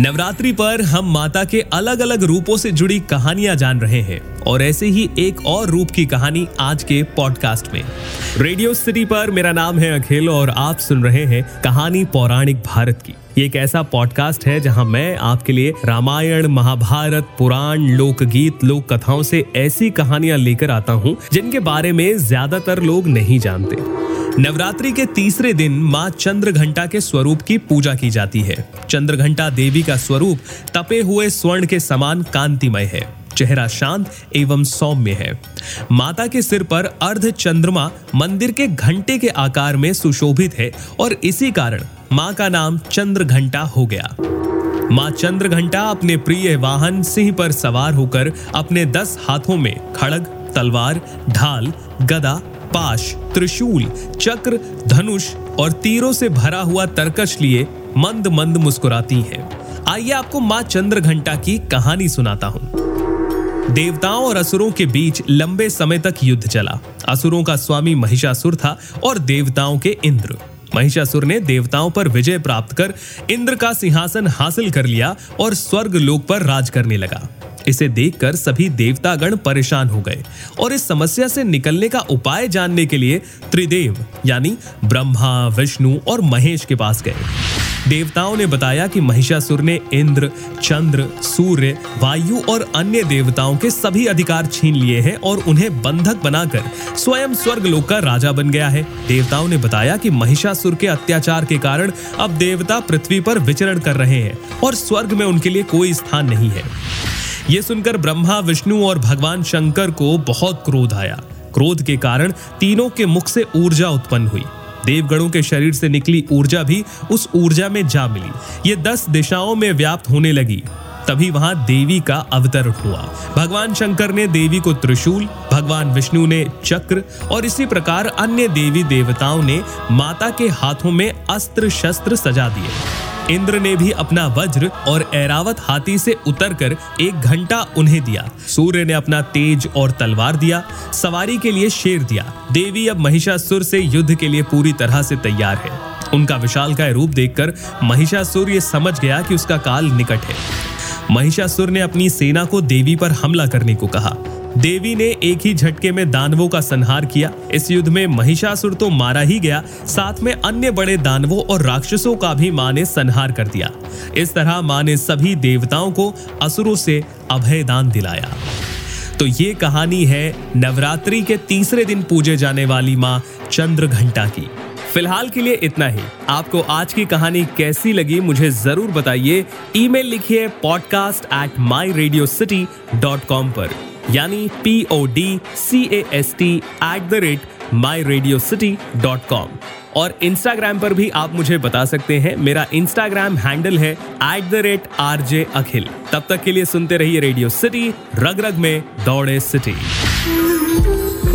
नवरात्रि पर हम माता के अलग अलग रूपों से जुड़ी कहानियां जान रहे हैं और ऐसे ही एक और रूप की कहानी आज के पॉडकास्ट में। रेडियो सिटी पर मेरा नाम है अखिल और आप सुन रहे हैं कहानी पौराणिक भारत की। ये एक ऐसा पॉडकास्ट है जहां मैं आपके लिए रामायण, महाभारत, पुराण, लोकगीत, लोक कथाओं से ऐसी कहानियां लेकर आता हूं जिनके बारे में ज्यादातर लोग नहीं जानते। नवरात्रि के तीसरे दिन माँ चंद्रघंटा के स्वरूप की पूजा की जाती है। चंद्रघंटा देवी का स्वरूप तपे हुए स्वर्ण के समान कांतिमय है, चेहरा शांत एवं सौम्य है। माता के सिर पर अर्ध चंद्रमा मंदिर के घंटे के आकार में सुशोभित है और इसी कारण मां का नाम चंद्रघंटा हो गया। मां चंद्रघंटा अपने प्रिय वाहन सिंह पर सवार होकर अपने 10 हाथों में खड़ग, तलवार, ढाल, गदा, पाश, त्रिशूल, चक्र, धनुष और तीरों से भरा हुआ तरकश लिए मंद मंद मुस्कुराती है। आइए आपको मां चंद्रघंटा की कहानी सुनाता हूं। देवताओं और असुरों के बीच लंबे समय तक युद्ध चला। असुरों का स्वामी महिषासुर था और देवताओं के इंद्र। महिषासुर ने देवताओं पर विजय प्राप्त कर इंद्र का सिंहासन हासिल कर लिया और स्वर्ग लोक पर राज करने लगा। इसे देखकर सभी देवतागण परेशान हो गए और इस समस्या से निकलने का उपाय जानने के लिए त्रिदेव यानी ब्रह्मा, विष्णु और महेश के पास गए। देवताओं ने बताया कि महिषासुर ने इंद्र, चंद्र, सूर्य, वायु और अन्य देवताओं के सभी अधिकार छीन लिए हैं और उन्हें बंधक बनाकर स्वयं स्वर्गलोक का राजा बन गया है। देवताओं ने बताया कि महिषासुर के अत्याचार के कारण अब देवता पृथ्वी पर विचरण कर रहे हैं और स्वर्ग में उनके लिए कोई स्थान नहीं है। ये सुनकर ब्रह्मा, विष्णु और भगवान शंकर को बहुत क्रोध आया। क्रोध के कारण तीनों के मुख से ऊर्जा उत्पन्न हुई। देवगणों के शरीर से निकली ऊर्जा भी उस ऊर्जा में जा मिली। ये 10 दिशाओं में व्याप्त होने लगी। तभी वहां देवी का अवतरण हुआ। भगवान शंकर ने देवी को त्रिशूल, भगवान विष्णु ने चक्र और इसी प्रकार अन्य देवी देवताओं ने माता के हाथों में अस्त्र शस्त्र सजा दिए। इंद्र ने भी अपना वज्र और ऐरावत हाथी से उतरकर एक घंटा उन्हें दिया। सूर्य ने अपना तेज और तलवार दिया। सवारी के लिए शेर दिया। देवी अब महिषासुर से युद्ध के लिए पूरी तरह से तैयार है। उनका विशालकाय रूप देखकर महिषासुर ये समझ गया कि उसका काल निकट है। महिषासुर ने अपनी सेना को देवी पर हमला करने को कहा। देवी ने एक ही झटके में दानवों का संहार किया। इस युद्ध में महिषासुर तो मारा ही गया, साथ में अन्य बड़े दानवों और राक्षसों का भी मां ने संहार कर दिया। इस तरह मां ने सभी देवताओं को असुरों से अभय दान दिलाया। तो ये कहानी है नवरात्रि के तीसरे दिन पूजे जाने वाली माँ चंद्रघंटा की। फिलहाल के लिए इतना ही। आपको आज की कहानी कैसी लगी मुझे जरूर बताइए। ईमेल लिखिए podcast@myradiocity.com पर, यानी podcast@myradiocity.com। और इंस्टाग्राम पर भी आप मुझे बता सकते हैं। मेरा इंस्टाग्राम हैंडल है @RJ Akhil। तब तक के लिए सुनते रहिए रेडियो सिटी। रग रग में दौड़े सिटी।